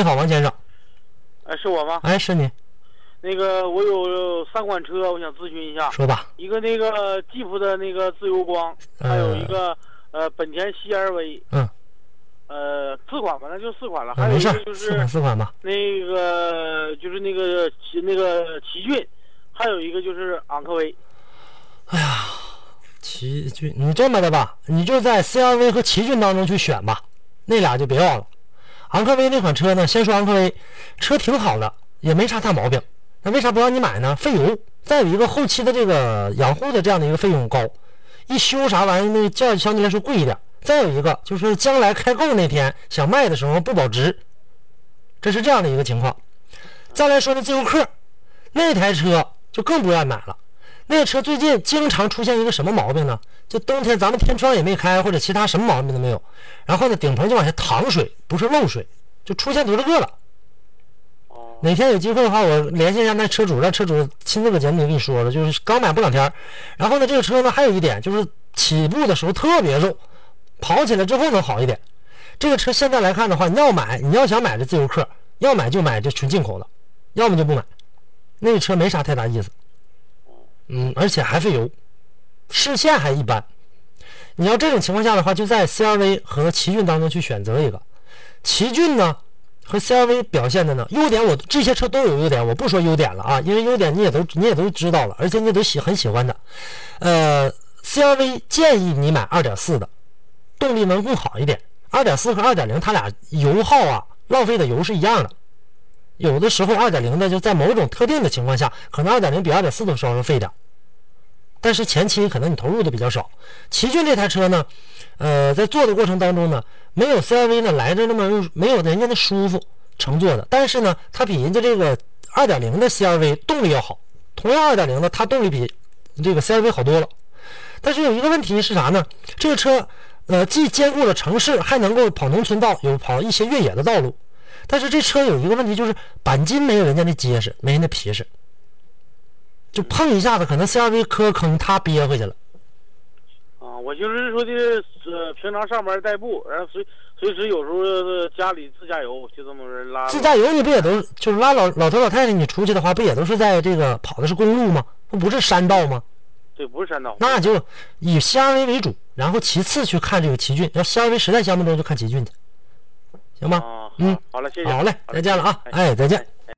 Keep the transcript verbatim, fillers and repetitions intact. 你好，王先生。哎，是我吗？哎，是你。那个，我有三款车，我想咨询一下。说吧。一个那个吉普的那个自由光，还有一个呃本田 C R V。嗯。呃，四款，反正就四款了。还有一个就是四款四款吧。那个就是那个奇那个奇骏，还有一个就是昂科威。哎呀，奇骏，你这么的吧，你就在 C R V 和奇骏当中去选吧，那俩就别要了。昂科威那款车呢，先说昂科威，车挺好的，也没啥大毛病。那为啥不让你买呢？费油，再有一个后期的这个养护的这样的一个费用高，一修啥玩意那个价相对来说贵一点。再有一个就是将来开购那天想卖的时候不保值，这是这样的一个情况。再来说那自由客，那台车就更不愿买了。那车最近经常出现一个什么毛病呢？就冬天咱们天窗也没开，或者其他什么毛病都没有，然后呢顶棚就往下淌水，不是漏水，就出现多了个了。哪天有机会的话，我联系一下那车主，让车主亲自个节目跟你说了，就是刚买不两天。然后呢，这个车呢还有一点就是起步的时候特别肉，跑起来之后能好一点。这个车现在来看的话，你要买，你要想买这自由客，要买就买这纯进口的，要么就不买。那个车没啥太大意思，嗯，而且还费油，视线还一般。你要这种情况下的话，就在 C R V 和奇骏当中去选择一个。奇骏呢和 C R V 表现的呢，优点我这些车都有优点，我不说优点了啊，因为优点你也都你也都知道了，而且你也都喜很喜欢的。呃 ，C R V 建议你买 二点四 的，动力能更好一点。二点四 和 二点零 它俩油耗啊，浪费的油是一样的。有的时候 二点零 的就在某种特定的情况下，可能 二点零 比 二点四 都稍微费点，但是前期可能你投入的比较少。奇骏这台车呢，呃，在做的过程当中呢，没有 C R V 呢来着那么没有人家的舒服，乘坐的。但是呢，它比人家这个 二点零 的 C R V 动力要好，同样 二点零 的它动力比这个 C R V 好多了。但是有一个问题是啥呢？这个车呃，既兼顾了城市，还能够跑农村道，有跑一些越野的道路。但是这车有一个问题，就是钣金没有人家那结实，没人家皮实。就碰一下子，可能 C R V 磕坑，他憋回去了。啊，我就是说的，呃，平常上班代步，然后随随时有时候家里自驾游，就这么人拉。自驾游你不也都就是拉老老头老太太你出去的话，不也都是在这个跑的是公路吗？不不是山道吗？对，不是山道。那就以 C R V 为主，然后其次去看这个奇骏。要 C R V 实在相不中，就看奇骏去，行吗？啊、嗯，好嘞，谢谢。好嘞，再见了啊！哎，再见。哎